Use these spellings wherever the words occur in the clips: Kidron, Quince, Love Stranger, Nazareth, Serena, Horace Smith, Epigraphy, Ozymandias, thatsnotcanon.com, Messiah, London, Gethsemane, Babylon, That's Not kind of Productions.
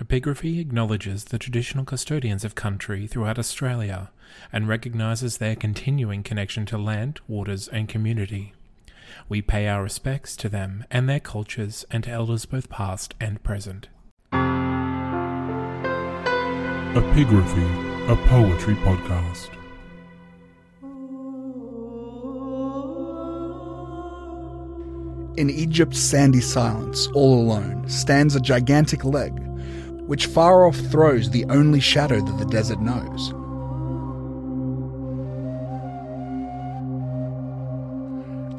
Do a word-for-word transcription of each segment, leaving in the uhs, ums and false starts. Epigraphy acknowledges the traditional custodians of country throughout Australia and recognises their continuing connection to land, waters and community. We pay our respects to them and their cultures and to elders both past and present. Epigraphy, a poetry podcast. In Egypt's sandy silence, all alone, stands a gigantic leg, which far off throws the only shadow that the desert knows.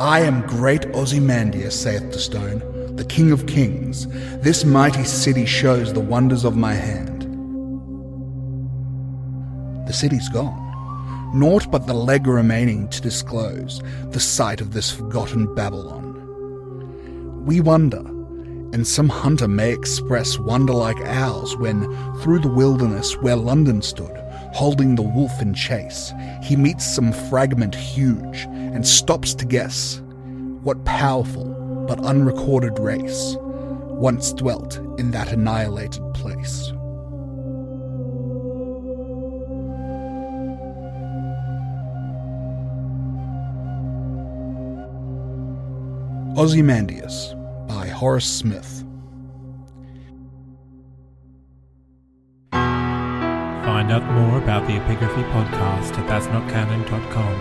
I am great Ozymandias, saith the stone, the king of kings. This mighty city shows the wonders of my hand. The city's gone, naught but the leg remaining to disclose the site of this forgotten Babylon. We wonder, and some hunter may express wonder like ours when, through the wilderness where London stood, holding the wolf in chase, he meets some fragment huge and stops to guess what powerful but unrecorded race once dwelt in that annihilated place. Ozymandias by Horace Smith. Find out more about the Epigraphy podcast at that's not canon dot com.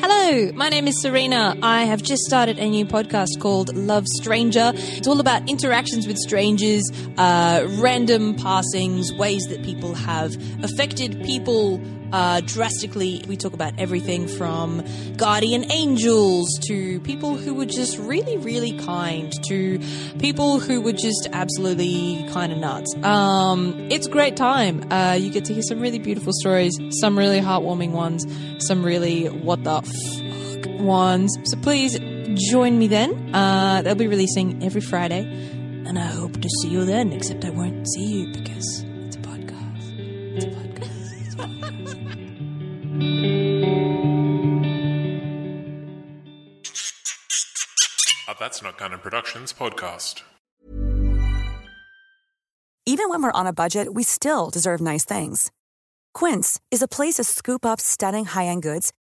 Hello, my name is Serena. I have just started a new podcast called Love Stranger. It's all about interactions with strangers, uh, random passings, ways that people have affected people Uh, drastically. We talk about everything from guardian angels to people who were just really, really kind to people who were just absolutely kind of nuts. Um, it's a great time. Uh, you get to hear some really beautiful stories, some really heartwarming ones, some really what the fuck ones. So please join me then. Uh, they'll be releasing every Friday, and I hope to see you then, except I won't see you because it's a podcast. It's a podcast. A That's Not Kind of Productions podcast. Even when we're on a budget, we still deserve nice things. Quince is a place to scoop up stunning high-end goods